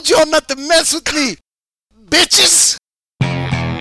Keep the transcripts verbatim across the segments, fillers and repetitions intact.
told y'all not to mess with me, bitches! I'm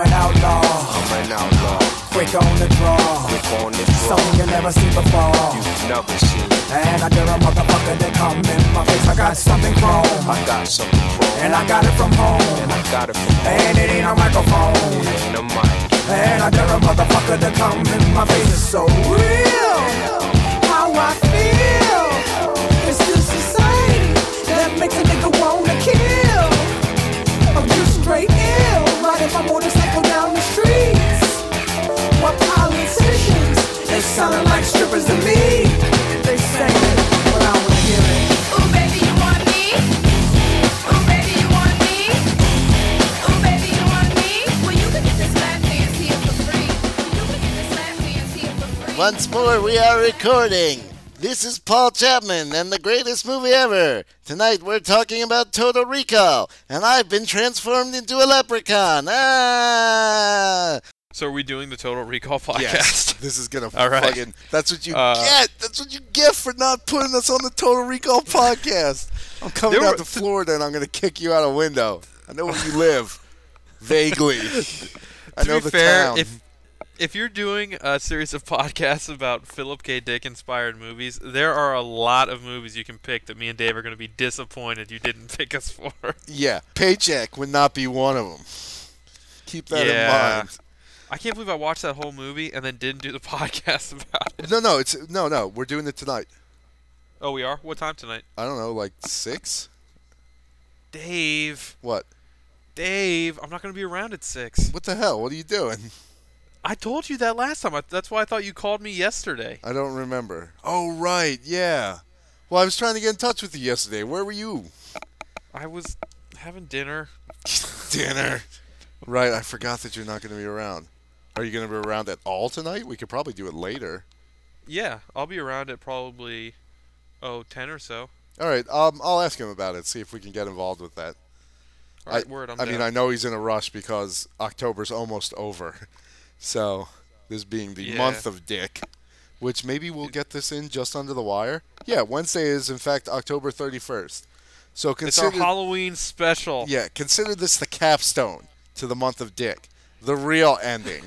an outlaw, I'm an outlaw. Quick on the draw, quick on the draw. Something you never seen before, you've never seen. And I dare a motherfucker that come in my face. I got something chrome, I got something chrome. And I got it from home, and I got it from home. And it ain't a microphone, it ain't a mic. And I dare a motherfucker that come in my face. It's so real, how I feel. It's the society that makes a nigga wanna kill. I'm just straight ill. My motorcycle down the streets. What politicians? They sounding like strippers to me. They sang it, but I don't hear it. Oh baby, you want me? Oh baby, you want me? Oh baby, you want me? Well, you can get this lap dance here for free. You can get this lap dance here for free. Once more, we are recording. This is Paul Chapman and the greatest movie ever. Tonight we're talking about Total Recall, and I've been transformed into a leprechaun. Ah! So are we doing the Total Recall podcast? Yes. This is gonna All right. fucking. That's what you uh, get. That's what you get for not putting us on the Total Recall podcast. I'm coming out were, to Florida and I'm gonna kick you out a window. I know where you live, vaguely. I know the fair, town. If- If you're doing a series of podcasts about Philip K. Dick-inspired movies, there are a lot of movies you can pick that me and Dave are going to be disappointed you didn't pick us for. Yeah, Paycheck would not be one of them. Keep that yeah. in mind. I can't believe I watched that whole movie and then didn't do the podcast about it. No, no, it's no, no. We're doing it tonight. Oh, we are? What time tonight? I don't know, like six? Dave. What? Dave, I'm not going to be around at six. What the hell? What are you doing? I told you that last time. I, that's why I thought you called me yesterday. I don't remember. Oh, right. Yeah. Well, I was trying to get in touch with you yesterday. Where were you? I was having dinner. Dinner. Right. I forgot that you're not going to be around. Are you going to be around at all tonight? We could probably do it later. Yeah. I'll be around at probably, oh, ten or so. All right. Um, I'll ask him about it, see if we can get involved with that. All right. I, word. I'm I down. mean, I know he's in a rush because October's almost over. So, this being the yeah. month of Dick, which maybe we'll get this in just under the wire. Yeah, Wednesday is, in fact, October thirty-first. So consider, it's our Halloween special. Yeah, consider this the capstone to the month of Dick. The real ending.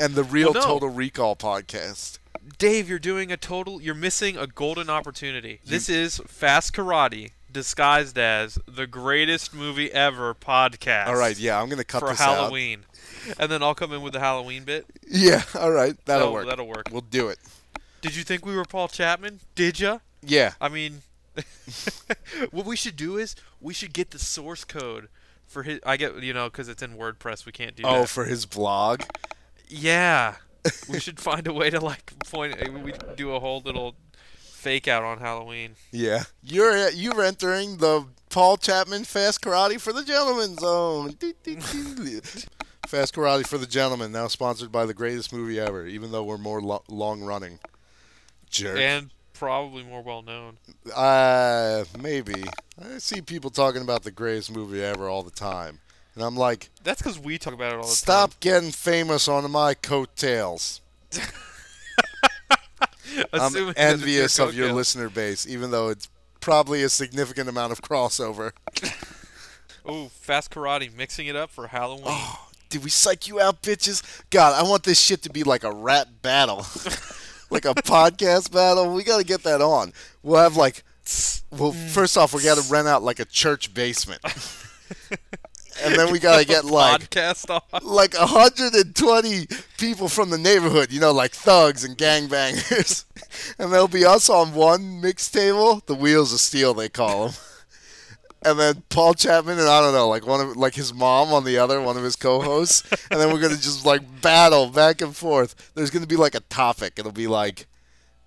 And the real well, no. Total Recall podcast. Dave, you're doing a total... You're missing a golden opportunity. You, this is Fast Karate, disguised as the greatest movie ever podcast. All right, yeah, I'm going to cut this Halloween. out. For Halloween. And then I'll come in with the Halloween bit. Yeah, all right. That'll oh, work. That'll work. We'll do it. Did you think we were Paul Chapman? Did ya? Yeah. I mean, what we should do is we should get the source code for his. I get, you know, because it's in WordPress. We can't do oh, that. Oh, for his blog? Yeah. We should find a way to, like, point. We do a whole little fake out on Halloween. Yeah. You're, you're entering the Paul Chapman Fast Karate for the Gentlemen Zone. Fast Karate for the Gentlemen, now sponsored by the greatest movie ever, even though we're more lo- long-running. Jerk. And probably more well-known. Uh, maybe. I see people talking about the greatest movie ever all the time. And I'm like... That's because we talk about it all the stop time. Stop getting famous on my coattails. I'm envious of your listener base, even though it's probably a significant amount of crossover. Ooh, Fast Karate, mixing it up for Halloween. Oh. Did we psych you out, bitches? God, I want this shit to be like a rap battle. Like a podcast battle. We got to get that on. We'll have like... Well, first off, we got to rent out like a church basement. And then we got to get like... Podcast on. Like one hundred twenty people from the neighborhood. You know, like thugs and gangbangers. And there'll be us on one mix table. The Wheels of Steel, they call them. And then Paul Chapman and I don't know, like one of like his mom on the other, one of his co-hosts, and then we're gonna just like battle back and forth. There's gonna be like a topic. It'll be like,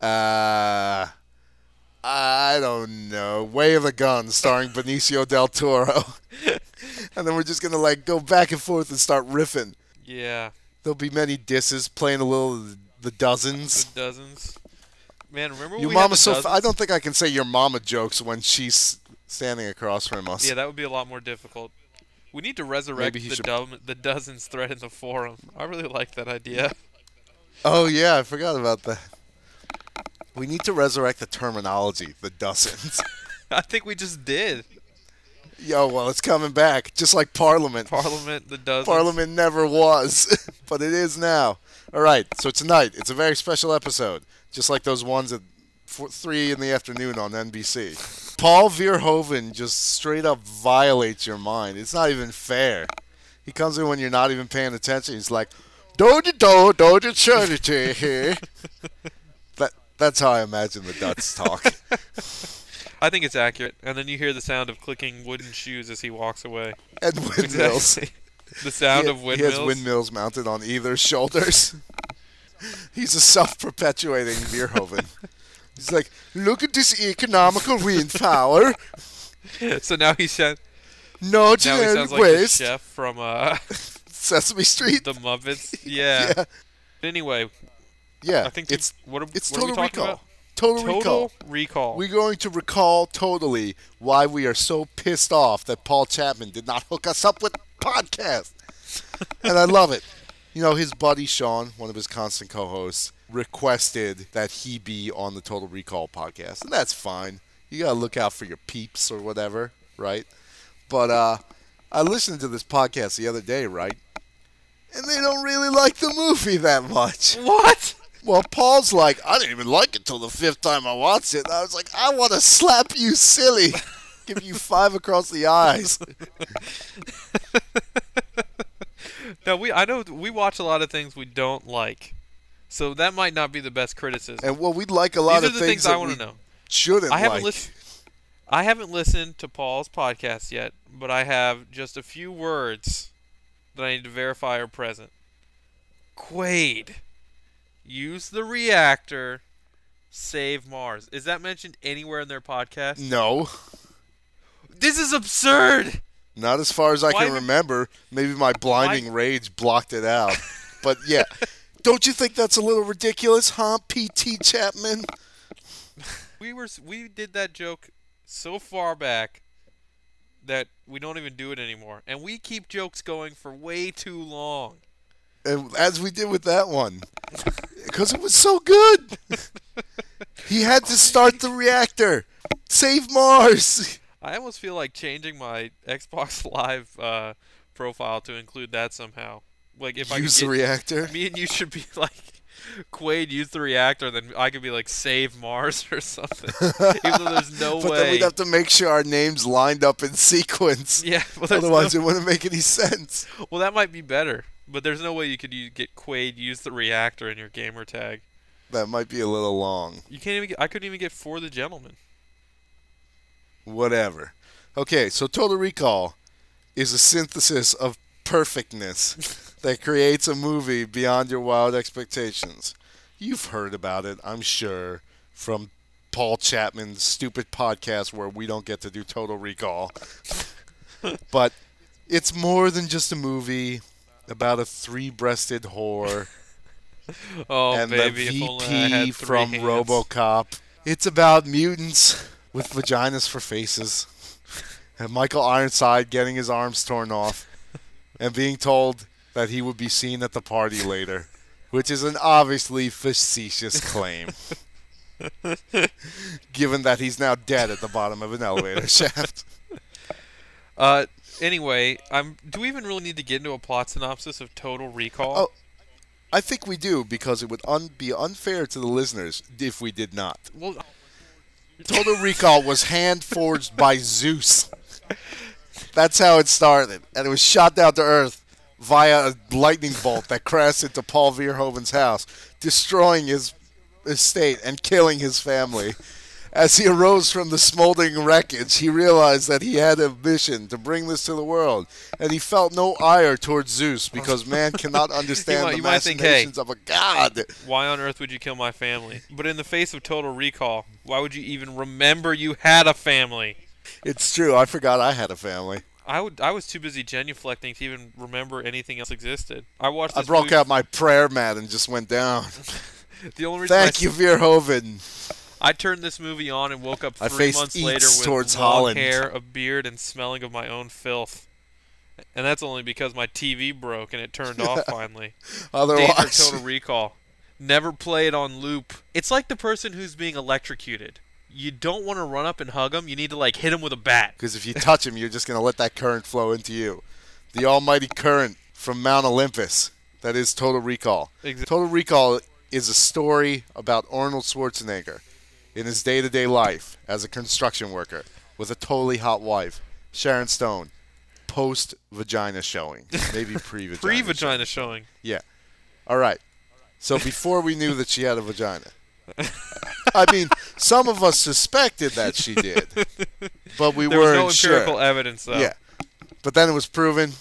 uh, I don't know, Way of the Gun, starring Benicio del Toro, and then we're just gonna like go back and forth and start riffing. Yeah. There'll be many disses, playing a little of the dozens. The dozens. Man, remember when your we mama's so. F- I don't think I can say your mama jokes when she's standing across from us. Yeah, that would be a lot more difficult. We need to resurrect the, should... dumb, the dozens thread in the forum. I really like that idea. Oh, yeah, I forgot about that. We need to resurrect the terminology, the dozens. I think we just did. Yo, well, it's coming back, just like Parliament. Parliament, the dozens. Parliament never was, but it is now. All right, so tonight, it's a very special episode, just like those ones at four, three in the afternoon on N B C. Paul Verhoeven just straight up violates your mind. It's not even fair. He comes in when you're not even paying attention. He's like, do-de-do, do-de-churdy-chee here. That, that's how I imagine the Dutch talk. I think it's accurate. And then you hear the sound of clicking wooden shoes as he walks away. And windmills. Exactly. The sound he, of windmills. He has windmills mounted on either shoulders. He's a self-perpetuating Verhoeven. He's like, look at this economical wind power. So now he said, "No, now he sounds like the chef from uh, Sesame Street, the Muppets." Yeah. yeah. Anyway. Yeah. I think it's we, what are, it's what Total are we talking Recall. About? Total, Total Recall. Recall. We're going to recall totally why we are so pissed off that Paul Chapman did not hook us up with a podcast. And I love it. You know, his buddy Sean, one of his constant co-hosts, requested that he be on the Total Recall podcast. And that's fine. You got to look out for your peeps or whatever, right? But uh, I listened to this podcast the other day, right? And they don't really like the movie that much. What? Well, Paul's like, I didn't even like it till the fifth time I watched it. And I was like, I want to slap you silly. Give you five across the eyes. Now, we I know we watch a lot of things we don't like. So that might not be the best criticism. And well, we'd like a lot These of are the things, things that I want to know. Shouldn't I haven't like. Li- I haven't listened to Paul's podcast yet, but I have just a few words that I need to verify are present. Quaid. Use the reactor, save Mars. Is that mentioned anywhere in their podcast? No. This is absurd! Not as far as I why can remember. Maybe my blinding why? rage blocked it out. But yeah. Don't you think that's a little ridiculous, huh, P T Chapman? We were we did that joke so far back that we don't even do it anymore. And we keep jokes going for way too long. As we did with that one. Because it was so good. He had to start the reactor. Save Mars. I almost feel like changing my Xbox Live uh, profile to include that somehow. Like if use I use the reactor. Me and you should be like, Quaid, use the reactor. Then I could be like, save Mars or something. Even though there's no but way. But then we'd have to make sure our names lined up in sequence. Yeah. Well, otherwise, no... it wouldn't make any sense. Well, that might be better. But there's no way you could use, get Quaid, use the reactor in your gamer tag. That might be a little long. You can't even. Get, I couldn't even get For the Gentlemen. Whatever. Okay, so Total Recall is a synthesis of perfectness that creates a movie beyond your wild expectations. You've heard about it, I'm sure, from Paul Chapman's stupid podcast where we don't get to do Total Recall. But it's more than just a movie about a three-breasted whore. Oh, and baby, the V P from hands. RoboCop. It's about mutants with vaginas for faces. And Michael Ironside getting his arms torn off. And being told that he would be seen at the party later. Which is an obviously facetious claim. Given that he's now dead at the bottom of an elevator shaft. Uh... Anyway, I'm, do we even really need to get into a plot synopsis of Total Recall? Oh, I think we do, because it would un, be unfair to the listeners if we did not. Well, Total Recall was hand-forged by Zeus. That's how it started. And it was shot down to Earth via a lightning bolt that crashed into Paul Verhoeven's house, destroying his estate and killing his family. As he arose from the smoldering wreckage, he realized that he had a mission to bring this to the world, and he felt no ire towards Zeus because man cannot understand might, the machinations think, hey, of a god. Why on earth would you kill my family? But in the face of Total Recall, why would you even remember you had a family? It's true. I forgot I had a family. I would. I was too busy genuflecting to even remember anything else existed. I watched. This I broke movie. out my prayer mat and just went down. The only reason Thank I you, Verhoeven. I turned this movie on and woke up three months later with long Holland. hair, a beard, and smelling of my own filth. And that's only because my T V broke and it turned off finally. Otherwise, Total Recall. Never play it on loop. It's like the person who's being electrocuted. You don't want to run up and hug them. You need to like hit them with a bat. Because if you touch him, you're just going to let that current flow into you. The almighty current from Mount Olympus. That is Total Recall. Exactly. Total Recall is a story about Arnold Schwarzenegger in his day-to-day life as a construction worker with a totally hot wife, Sharon Stone, post-vagina showing. Maybe pre-vagina Pre-vagina showing. showing. Yeah. All right. So before we knew that she had a vagina. I mean, some of us suspected that she did, but we there weren't sure. There was no empirical sure. evidence, though. Yeah. But then it was proven.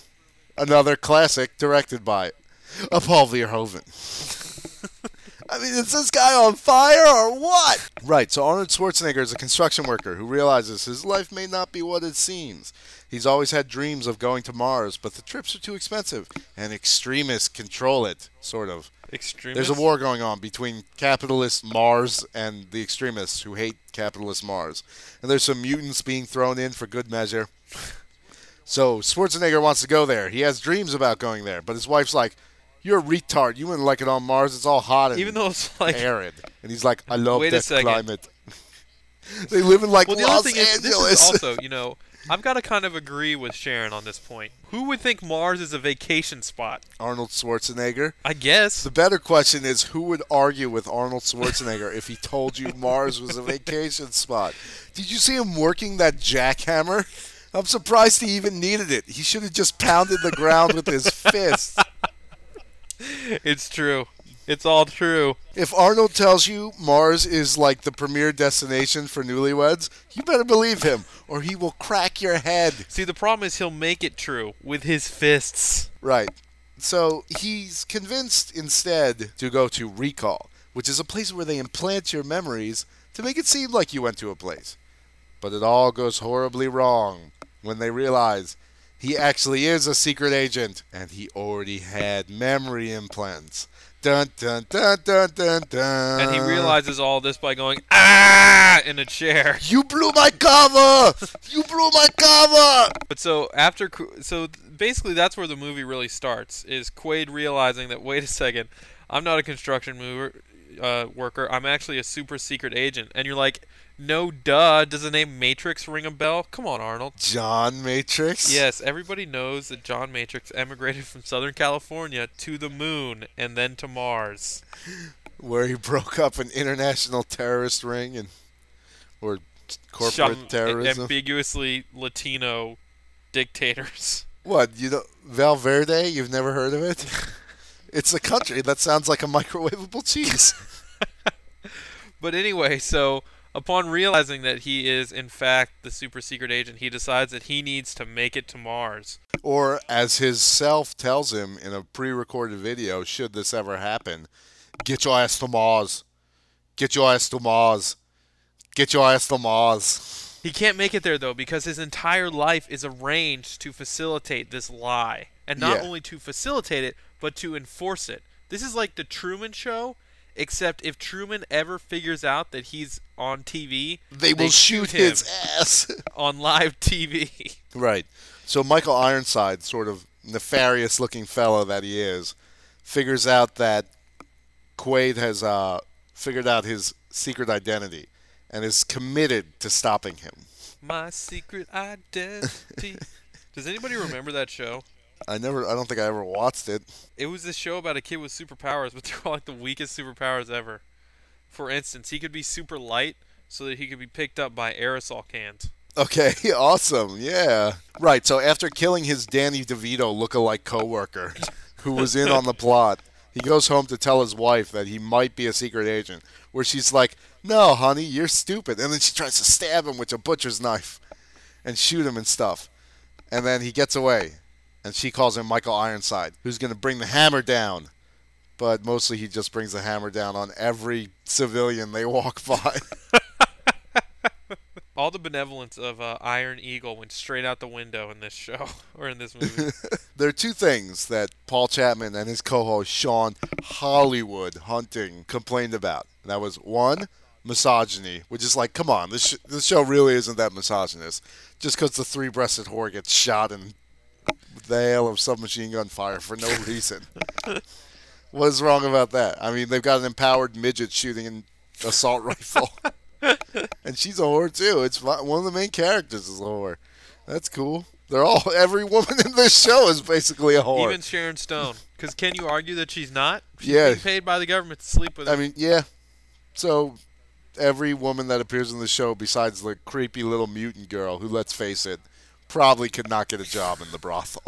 Another classic directed by a Paul Verhoeven. I mean, is this guy on fire or what? Right, so Arnold Schwarzenegger is a construction worker who realizes his life may not be what it seems. He's always had dreams of going to Mars, but the trips are too expensive, and extremists control it, sort of. Extremists? There's a war going on between capitalist Mars and the extremists who hate capitalist Mars. And there's some mutants being thrown in for good measure. So Schwarzenegger wants to go there. He has dreams about going there, but his wife's like, "You're a retard. You wouldn't like it on Mars. It's all hot and Even though it's like, arid." And he's like, "I love that climate." They live in like well, Los Angeles. Is, this is also, you know, I've got to kind of agree with Sharon on this point. Who would think Mars is a vacation spot? Arnold Schwarzenegger? I guess. The better question is, who would argue with Arnold Schwarzenegger if he told you Mars was a vacation spot? Did you see him working that jackhammer? I'm surprised he even needed it. He should have just pounded the ground with his fist. It's true. It's all true. If Arnold tells you Mars is like the premier destination for newlyweds, you better believe him, or he will crack your head. See, the problem is he'll make it true with his fists. Right. So he's convinced instead to go to Recall, which is a place where they implant your memories to make it seem like you went to a place. But it all goes horribly wrong when they realize he actually is a secret agent, and he already had memory implants. Dun, dun, dun, dun, dun, dun. And he realizes all this by going, "Ah!" in a chair. You blew my cover! You blew my cover! But so, after, so basically that's where the movie really starts, is Quaid realizing that, wait a second, I'm not a construction mover, uh, worker, I'm actually a super secret agent. And you're like, no, duh. Does the name Matrix ring a bell? Come on, Arnold. John Matrix? Yes, everybody knows that John Matrix emigrated from Southern California to the moon and then to Mars. Where he broke up an international terrorist ring and or corporate Some terrorism. Ambiguously Latino dictators. What, you know, Val Verde? You've never heard of it? It's a country that sounds like a microwavable cheese. But anyway, so upon realizing that he is, in fact, the super secret agent, he decides that he needs to make it to Mars. Or, as his self tells him in a pre-recorded video, should this ever happen, get your ass to Mars. Get your ass to Mars. Get your ass to Mars. He can't make it there, though, because his entire life is arranged to facilitate this lie. And not yeah. only to facilitate it, but to enforce it. This is like the Truman Show. Except if Truman ever figures out that he's on T V, they, they will shoot, shoot him his ass on live T V. Right. So Michael Ironside, sort of nefarious-looking fellow that he is, figures out that Quaid has uh, figured out his secret identity and is committed to stopping him. My secret identity. Does anybody remember that show? I never. I don't think I ever watched it. It was this show about a kid with superpowers, but they're all like the weakest superpowers ever. For instance, he could be super light so that he could be picked up by aerosol cans. Okay, awesome, yeah. Right, so after killing his Danny DeVito lookalike coworker, who was in on the plot, he goes home to tell his wife that he might be a secret agent, where she's like, "No, honey, you're stupid." And then she tries to stab him with a butcher's knife and shoot him and stuff. And then he gets away. And she calls him Michael Ironside, who's going to bring the hammer down. But mostly he just brings the hammer down on every civilian they walk by. all the benevolence of uh, Iron Eagle went straight out the window in this show, or in this movie. There are two things that Paul Chapman and his co-host Sean Hollywood Hunting complained about. And that was, one, misogyny, which is like, come on, this sh- this show really isn't that misogynist. Just because the three-breasted whore gets shot in the hail of submachine gun fire for no reason. What is wrong about that? I mean, they've got an empowered midget shooting an assault rifle. And she's a whore, too. It's one of the main characters is a whore. That's cool. They're all, every woman in this show is basically a whore. Even Sharon Stone. Because can you argue that she's not? She's yeah. being paid by the government to sleep with her. I mean, yeah. So every woman that appears in the show, besides the creepy little mutant girl, who, let's face it, probably could not get a job in the brothel.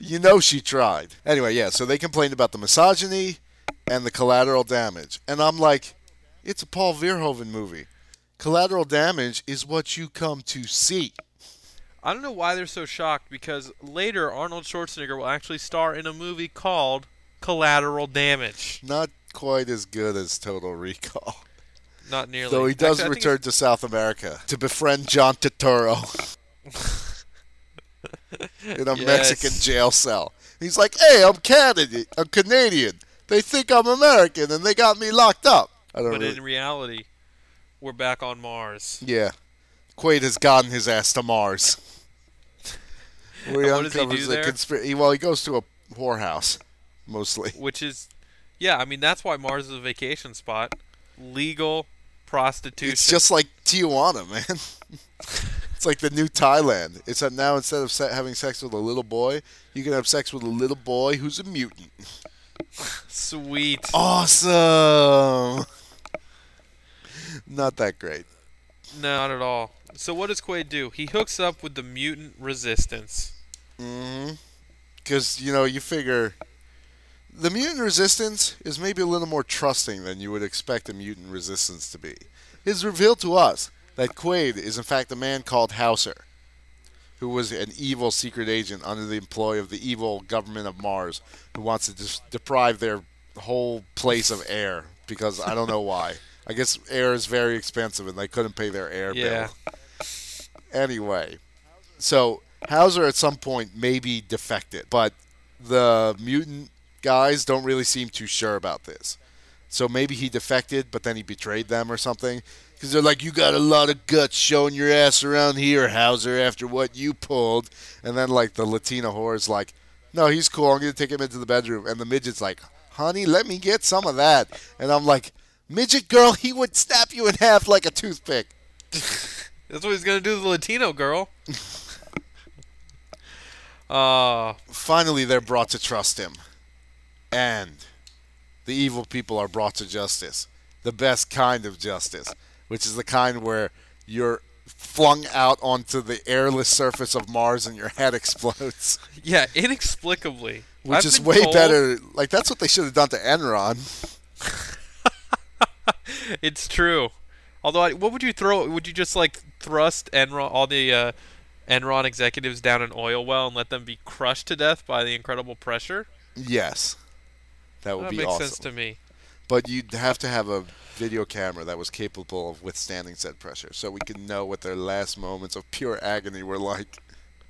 You know she tried. Anyway, yeah, so they complained about the misogyny and the collateral damage. And I'm like, it's a Paul Verhoeven movie. Collateral damage is what you come to see. I don't know why they're so shocked, because later Arnold Schwarzenegger will actually star in a movie called Collateral Damage. Not quite as good as Total Recall. Not nearly. Though he does actually return to South America to befriend John Turturro. In a yes. Mexican jail cell. He's like, hey, I'm Canadian. I'm Canadian. They think I'm American, and they got me locked up. I don't but really... in reality, we're back on Mars. Yeah. Quaid has gotten his ass to Mars. Where he what does he do there? Conspira- well, he goes to a whorehouse, mostly. Which is, yeah, I mean, that's why Mars is a vacation spot. Legal prostitution. It's just like Tijuana, man. It's like the new Thailand. It's that now instead of se- having sex with a little boy, you can have sex with a little boy who's a mutant. Sweet. Awesome. Not that great. Not at all. So what does Quaid do? He hooks up with the mutant resistance. Mm-hmm. Because, you know, you figure the mutant resistance is maybe a little more trusting than you would expect a mutant resistance to be. It's revealed to us that Quaid is, in fact, a man called Hauser, who was an evil secret agent under the employ of the evil government of Mars, who wants to just deprive their whole place of air, because I don't know why. I guess air is very expensive, and they couldn't pay their air yeah. bill. Anyway, so Hauser at some point maybe defected, but the mutant guys don't really seem too sure about this. So maybe he defected, but then he betrayed them or something. Because they're like, you got a lot of guts showing your ass around here, Hauser, after what you pulled. And then, like, the Latina whore's like, no, he's cool. I'm going to take him into the bedroom. And the midget's like, honey, let me get some of that. And I'm like, midget girl, he would snap you in half like a toothpick. That's what he's going to do to the Latino girl. uh, Finally, they're brought to trust him. And the evil people are brought to justice. The best kind of justice, which is the kind where you're flung out onto the airless surface of Mars and your head explodes. Yeah, inexplicably. Which I've is way told... better. Like, that's what they should have done to Enron. It's true. Although, what would you throw? Would you just, like, thrust Enron, all the uh, Enron executives down an oil well and let them be crushed to death by the incredible pressure? Yes. That would that be awesome. That makes sense to me. But you'd have to have a video camera that was capable of withstanding said pressure, so we could know what their last moments of pure agony were like.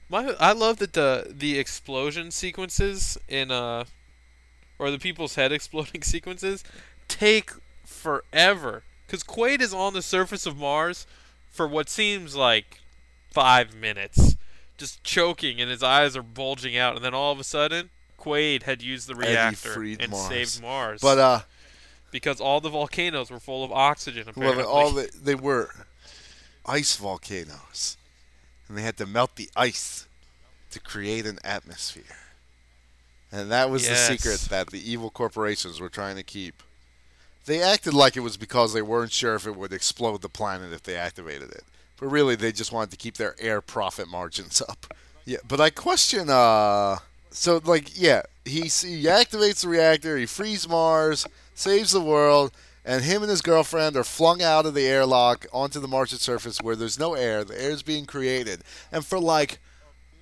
My, I love that the the explosion sequences in uh, or the people's head exploding sequences take forever, because Quaid is on the surface of Mars for what seems like five minutes, just choking, and his eyes are bulging out, and then all of a sudden, Quaid had used the reactor and, and Mars. saved Mars. But uh. Because all the volcanoes were full of oxygen, apparently. Well, all the, they were ice volcanoes. And they had to melt the ice to create an atmosphere. And that was yes. the secret that the evil corporations were trying to keep. They acted like it was because they weren't sure if it would explode the planet if they activated it. But really, they just wanted to keep their air profit margins up. Yeah, but I question... Uh, so, like, yeah, he, he activates the reactor, he frees Mars... saves the world, and him and his girlfriend are flung out of the airlock onto the Martian surface where there's no air. The air's being created. And for like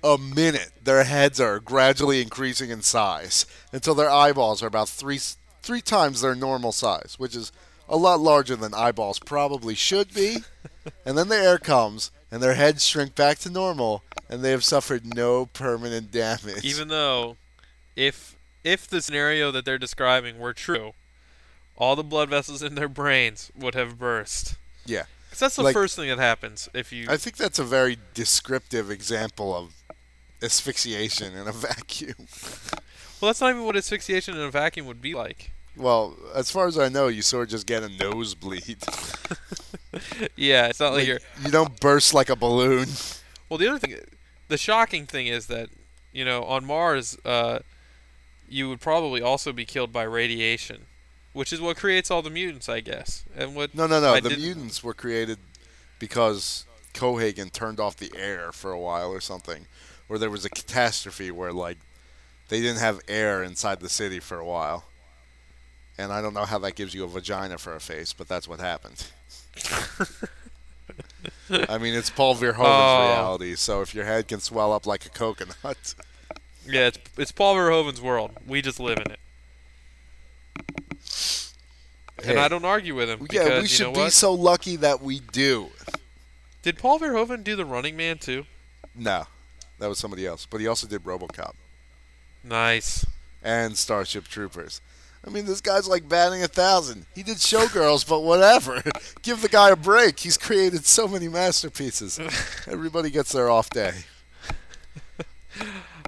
a minute, their heads are gradually increasing in size until their eyeballs are about three three times their normal size, which is a lot larger than eyeballs probably should be. And then the air comes, and their heads shrink back to normal, and they have suffered no permanent damage. Even though, if if the scenario that they're describing were true, all the blood vessels in their brains would have burst. Yeah. Because that's the like, first thing that happens if you... I think that's a very descriptive example of asphyxiation in a vacuum. Well, that's not even what asphyxiation in a vacuum would be like. Well, as far as I know, you sort of just get a nosebleed. Yeah, it's not like, like you're... You don't burst like a balloon. Well, the other thing... The shocking thing is that, you know, on Mars, uh, you would probably also be killed by radiation, which is what creates all the mutants, I guess. And what No, no, no. I the mutants were created because Cohagen turned off the air for a while or something, or there was a catastrophe where, like, they didn't have air inside the city for a while. And I don't know how that gives you a vagina for a face, but that's what happened. I mean, it's Paul Verhoeven's oh. reality, so if your head can swell up like a coconut. Yeah, it's it's Paul Verhoeven's world. We just live in it. Hey. And I don't argue with him. Because, yeah, we should you know be what? so lucky that we do. Did Paul Verhoeven do The Running Man, too? No. That was somebody else. But he also did RoboCop. Nice. And Starship Troopers. I mean, this guy's like batting a thousand. He did Showgirls, but whatever. Give the guy a break. He's created so many masterpieces. Everybody gets their off day.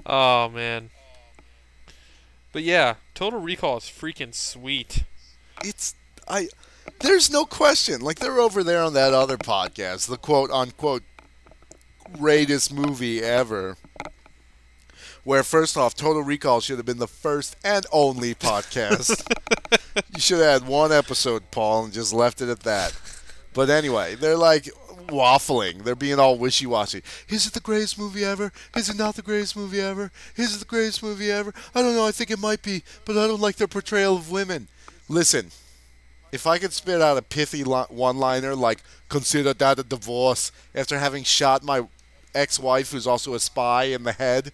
Oh, man. But yeah, Total Recall is freaking sweet. It's I. There's no question. Like, they're over there on that other podcast, the quote-unquote greatest movie ever, where, first off, Total Recall should have been the first and only podcast. You should have had one episode, Paul, and just left it at that. But anyway, they're like waffling. They're being all wishy-washy. Is it the greatest movie ever? Is it not the greatest movie ever? Is it the greatest movie ever? I don't know. I think it might be, but I don't like their portrayal of women. Listen, if I could spit out a pithy one-liner like, consider that a divorce, after having shot my ex-wife, who's also a spy, in the head...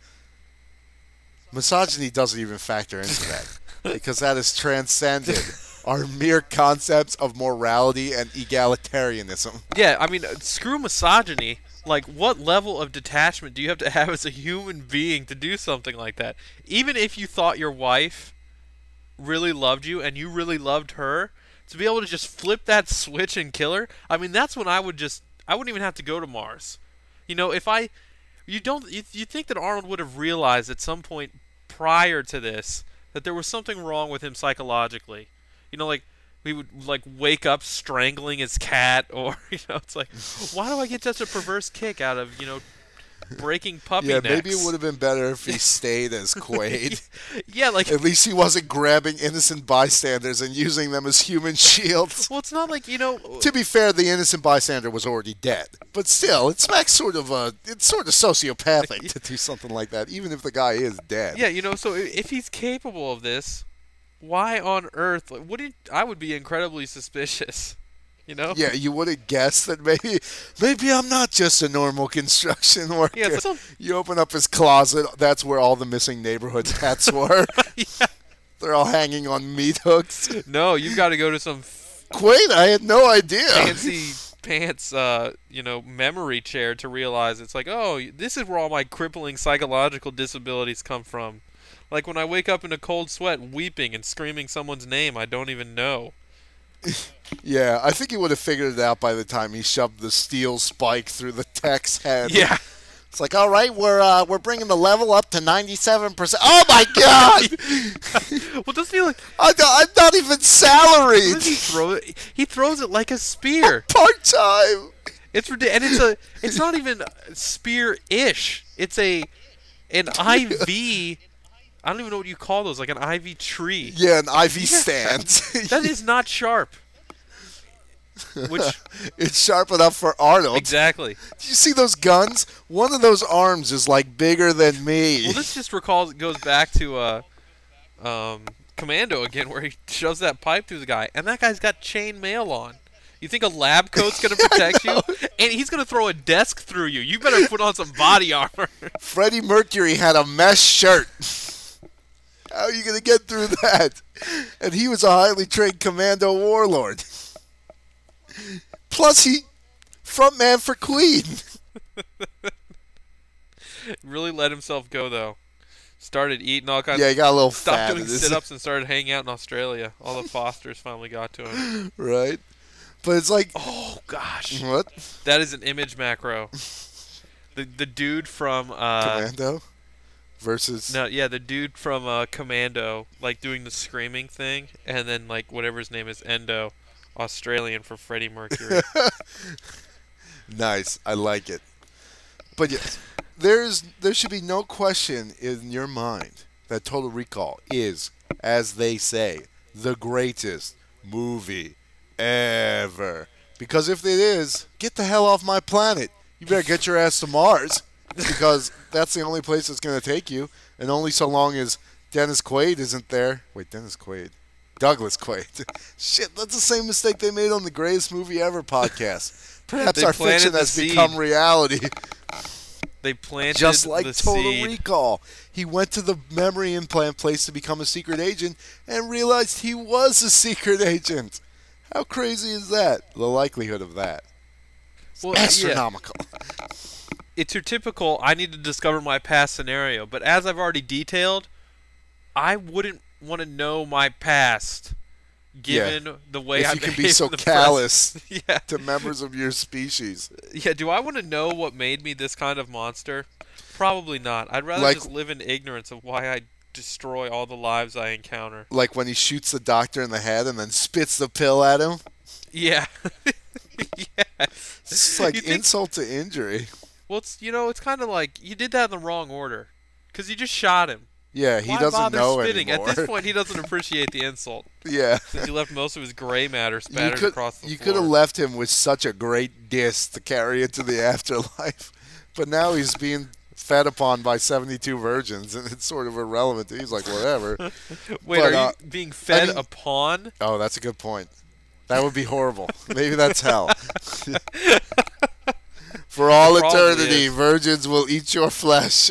Misogyny doesn't even factor into that, because that has transcended our mere concepts of morality and egalitarianism. Yeah, I mean, screw misogyny. Like, what level of detachment do you have to have as a human being to do something like that? Even if you thought your wife really loved you and you really loved her, to be able to just flip that switch and kill her, I mean, that's when I would just, I wouldn't even have to go to Mars. You know, if I... You don't. You, you think that Arnold would have realized at some point prior to this that there was something wrong with him psychologically? You know, like he would like wake up strangling his cat, or you know, it's like, why do I get such a perverse kick out of you know breaking puppy necks? Yeah, maybe it would have been better if he stayed as Quaid. Yeah, like at least he wasn't grabbing innocent bystanders and using them as human shields. Well, it's not like you know. To be fair, the innocent bystander was already dead, but still, it smacks sort of a. It's sort of sociopathic to do something like that, even if the guy is dead. Yeah, you know. So if he's capable of this, why on earth? Like, wouldn't I would be incredibly suspicious. You know? Yeah, you wouldn't guess that maybe maybe I'm not just a normal construction worker. Yeah, so you open up his closet, that's where all the missing neighborhood hats were. Yeah. They're all hanging on meat hooks. No, you've got to go to some... Quaid, I had no idea. Fancy pants, uh, you know, memory chair to realize it's like, oh, this is where all my crippling psychological disabilities come from. Like when I wake up in a cold sweat weeping and screaming someone's name I don't even know. Yeah, I think he would have figured it out by the time he shoved the steel spike through the tech's head. Yeah, it's like, all right, we're uh, we're bringing the level up to ninety-seven percent. Oh my god! Well, doesn't he like? I don't, I'm not even salaried. Does he throw it? He throws it like a spear. Part time. It's ridiculous, and it's a. It's not even spear-ish. It's a, an I V. I don't even know what you call those, like an I V tree. Yeah, an I V yeah. stand. That is not sharp. Which it's sharp enough for Arnold. Exactly. Did you see those guns? One of those arms is like bigger than me. Well, this just recalls goes back to uh, um, Commando again, where he shoves that pipe through the guy, and that guy's got chain mail on. You think a lab coat's going to protect you? And he's going to throw a desk through you. You better put on some body armor. Freddie Mercury had a mesh shirt. How are you going to get through that? And he was a highly trained commando warlord. Plus, he frontman for Queen. Really let himself go, though. Started eating all kinds. Yeah, he got a little stopped fat. Stopped doing sit-ups and started hanging out in Australia. All the Fosters finally got to him. Right. But it's like... Oh, gosh. What? That is an image macro. The the dude from... Uh, Commando? Versus... No, yeah, the dude from uh, Commando, like, doing the screaming thing, and then, like, whatever his name is, Endo, Australian for Freddie Mercury. Nice. I like it. But, yes, there's there should be no question in your mind that Total Recall is, as they say, the greatest movie ever. Because if it is, get the hell off my planet. You better get your ass to Mars, because that's the only place it's going to take you, and only so long as Dennis Quaid isn't there. Wait, Dennis Quaid. Douglas Quaid. Shit, that's the same mistake they made on the Greatest Movie Ever podcast. Perhaps they our fiction has seed. become reality. They planted Just like the Total seed. Recall. He went to the memory implant place to become a secret agent and realized he was a secret agent. How crazy is that? The likelihood of that. It's well, astronomical. Yeah. It's your typical, I need to discover my past scenario. But as I've already detailed, I wouldn't want to know my past, given yeah. the way I've behaved. If you can be so callous yeah. to members of your species. Yeah, do I want to know what made me this kind of monster? Probably not. I'd rather like, just live in ignorance of why I... destroy all the lives I encounter. Like when he shoots the doctor in the head and then spits the pill at him? Yeah. Yeah. It's like think, insult to injury. Well, it's, you know, it's kind of like you did that in the wrong order. Because you just shot him. Yeah, he Why doesn't know spitting? anymore. At this point, he doesn't appreciate the insult. Yeah. He left most of his gray matter spattered could, across the you floor. You could have left him with such a great diss to carry into the afterlife. But now he's being... fed upon by seventy-two virgins, and it's sort of irrelevant. He's like, whatever. Wait, but, are you uh, being fed I mean, upon? Oh, that's a good point. That would be horrible. Maybe that's hell. For all eternity, is. virgins will eat your flesh.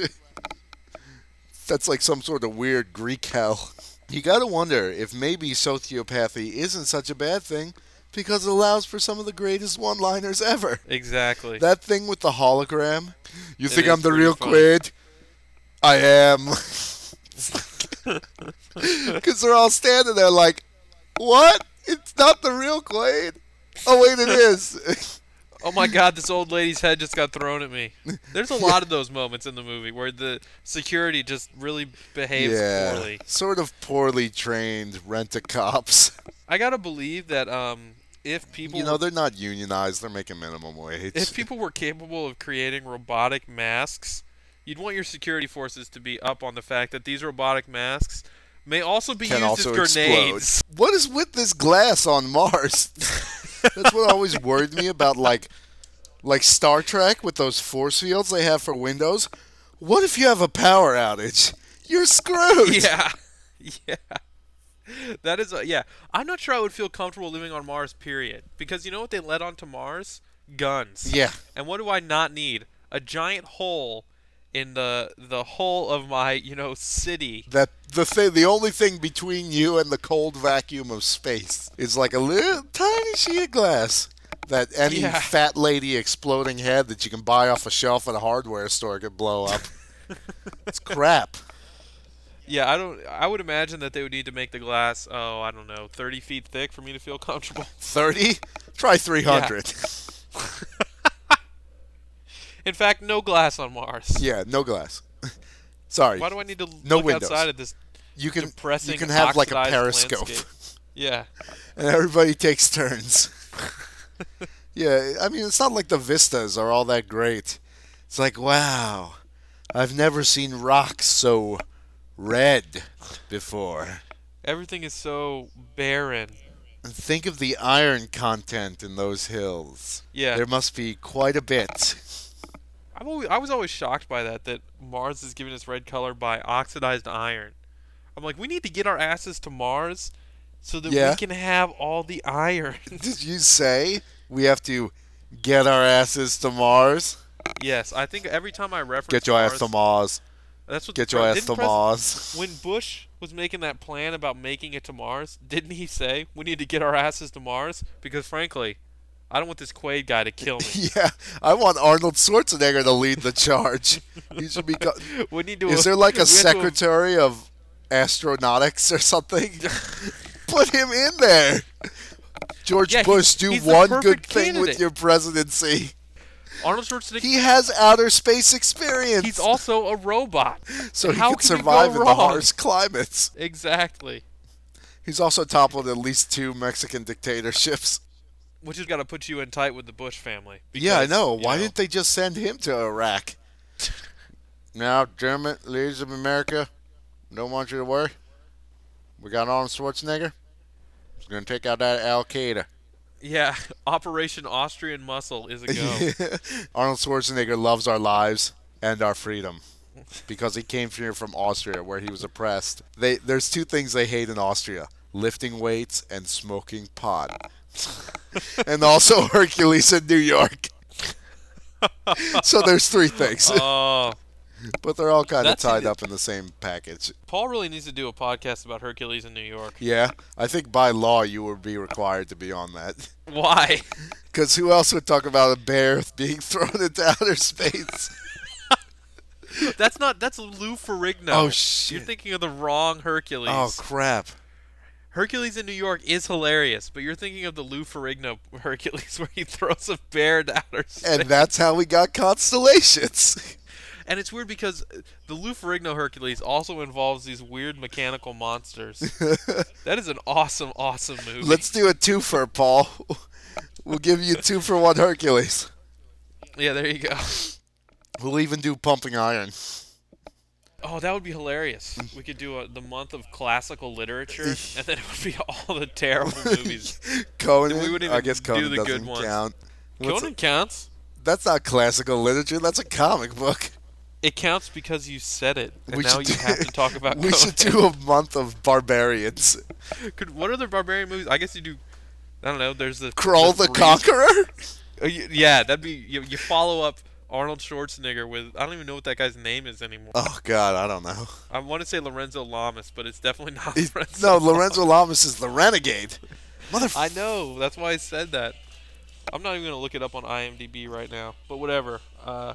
That's like some sort of weird Greek hell. You gotta wonder if maybe sociopathy isn't such a bad thing, because it allows for some of the greatest one-liners ever. Exactly. That thing with the hologram. You it think I'm the real funny. Quaid? I am. Because they're all standing there like, what? It's not the real Quaid? Oh, wait, it is. Oh, my God, this old lady's head just got thrown at me. There's a lot of those moments in the movie where the security just really behaves yeah, poorly. Sort of poorly trained rent-a-cops. I got to believe that... um. If people, you know, they're not unionized; they're making minimum wage. If people were capable of creating robotic masks, you'd want your security forces to be up on the fact that these robotic masks may also be Can used also as grenades. Explode. What is with this glass on Mars? That's what always worried me about, like, like Star Trek with those force fields they have for windows. What if you have a power outage? You're screwed. Yeah. Yeah. That is, a, yeah. I'm not sure I would feel comfortable living on Mars, period. Because you know what they led onto Mars? Guns. Yeah. And what do I not need? A giant hole in the the hull of my, you know, city. That the thing, the only thing between you and the cold vacuum of space is like a little tiny sheet of glass that any yeah. fat lady exploding head that you can buy off a shelf at a hardware store could blow up. It's crap. Yeah, I don't. I would imagine that they would need to make the glass, oh, I don't know, thirty feet thick for me to feel comfortable. thirty? Try three hundred. Yeah. In fact, no glass on Mars. Yeah, no glass. Sorry. Why do I need to no look windows. outside at this you can, depressing, you can have like a periscope. Landscape? Yeah. And everybody takes turns. Yeah, I mean, it's not like the vistas are all that great. It's like, wow, I've never seen rocks so... red before. Everything is so barren. And think of the iron content in those hills. Yeah. There must be quite a bit. I'm always, I was always shocked by that, that Mars is giving us red color by oxidized iron. I'm like, we need to get our asses to Mars so that yeah. we can have all the iron. Did you say we have to get our asses to Mars? Yes. I think every time I reference Get your Mars, ass to Mars. That's what. Get your ass to Mars. When Bush was making that plan about making it to Mars, didn't he say, we need to get our asses to Mars? Because, frankly, I don't want this Quaid guy to kill me. Yeah, I want Arnold Schwarzenegger to lead the charge. He should be. Co- we need to. Is there like a secretary to... of astronautics or something? Put him in there. George yeah, Bush, do one good thing candidate. With your presidency. Arnold Schwarzenegger. He has outer space experience. He's also a robot. So he can survive in the harsh climates. Exactly. He's also toppled at least two Mexican dictatorships. Which has got to put you in tight with the Bush family. Because, yeah, I know. Why know. didn't they just send him to Iraq? Now, German leaders of America, don't want you to worry. We got Arnold Schwarzenegger. He's going to take out that Al-Qaeda. Yeah, Operation Austrian Muscle is a go. Arnold Schwarzenegger loves our lives and our freedom because he came here from Austria where he was oppressed. They There's two things they hate in Austria, lifting weights and smoking pot. And also Hercules in New York. So there's three things. Oh. But they're all kind of tied up in the same package. Paul really needs to do a podcast about Hercules in New York. Yeah. I think by law you would be required to be on that. Why? Because who else would talk about a bear being thrown into outer space? That's not... That's Lou Ferrigno. Oh, shit. You're thinking of the wrong Hercules. Oh, crap. Hercules in New York is hilarious, but you're thinking of the Lou Ferrigno Hercules where he throws a bear into outer space. And that's how we got Constellations. And it's weird because the Lou Ferrigno Hercules also involves these weird mechanical monsters. That is an awesome, awesome movie. Let's do a twofer, Paul. We'll give you two for one Hercules. Yeah, there you go. We'll even do Pumping Iron. Oh, that would be hilarious. We could do a, the month of classical literature, and then it would be all the terrible movies. Conan, we wouldn't even I guess Conan do the doesn't good ones. Count. What's Conan a, counts. That's not classical literature. That's a comic book. It counts because you said it, and we now you do, have to talk about We Conan. Should do a month of barbarians. Could, what are the barbarian movies? I guess you do, I don't know, there's the... Crawl the, the Conqueror? Yeah, that'd be, you, you follow up Arnold Schwarzenegger with, I don't even know what that guy's name is anymore. Oh, God, I don't know. I want to say Lorenzo Lamas, but it's definitely not it, Lorenzo No, Lamas. Lorenzo Lamas is the renegade. Motherf- I know, that's why I said that. I'm not even going to look it up on IMDb right now, but whatever. Uh...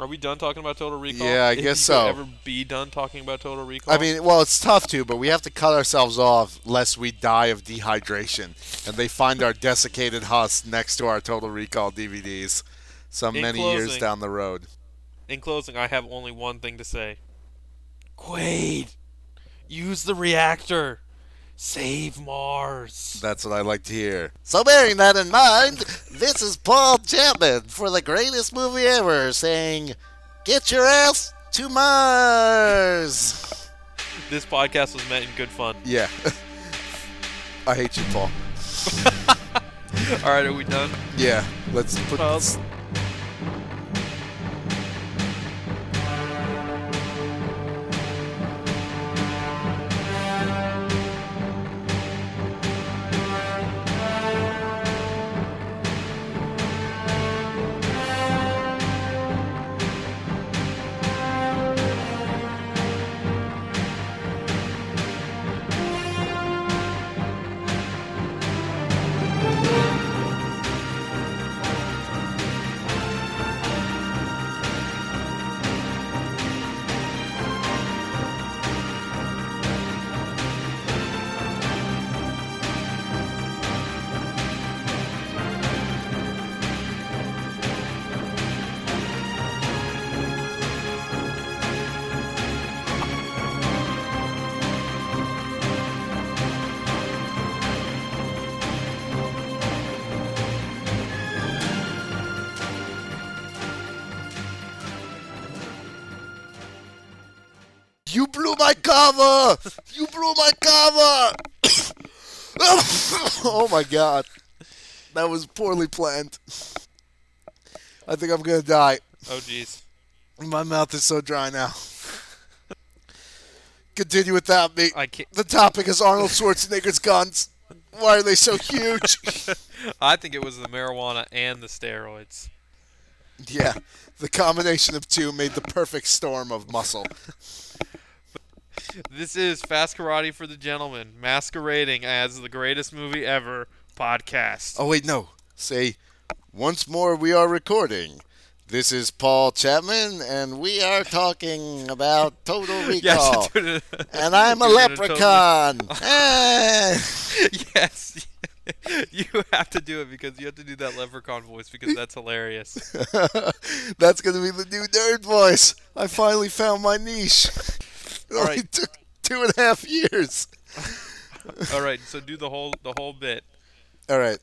Are we done talking about Total Recall? Yeah, I if guess so. Ever be done talking about Total Recall? I mean, well, it's tough to, but we have to cut ourselves off lest we die of dehydration, and they find our desiccated husk next to our Total Recall D V Ds, some in many closing, years down the road. In closing, I have only one thing to say: Quaid, use the reactor, save Mars. That's what I like to hear. So bearing that in mind, this is Paul Chapman for the greatest movie ever saying, get your ass to Mars. This podcast was meant in good fun. Yeah. I hate you, Paul. All right, are we done? Yeah. Let's put Paul. This... You blew my cover! You blew my cover! Oh my God. That was poorly planned. I think I'm gonna die. Oh jeez. My mouth is so dry now. Continue without me. I can't. The topic is Arnold Schwarzenegger's guns. Why are they so huge? I think it was the marijuana and the steroids. Yeah, the combination of two made the perfect storm of muscle. This is Fast Karate for the Gentlemen, masquerading as the greatest movie ever podcast. Oh, wait, no. Say, once more we are recording. This is Paul Chapman, and we are talking about Total Recall. Yes, it, and I'm a leprechaun. Totally. Yes. You have to do it because you have to do that leprechaun voice because that's hilarious. That's going to be the new nerd voice. I finally found my niche. It All only right. took two and a half years. All right, so do the whole the whole bit. All right.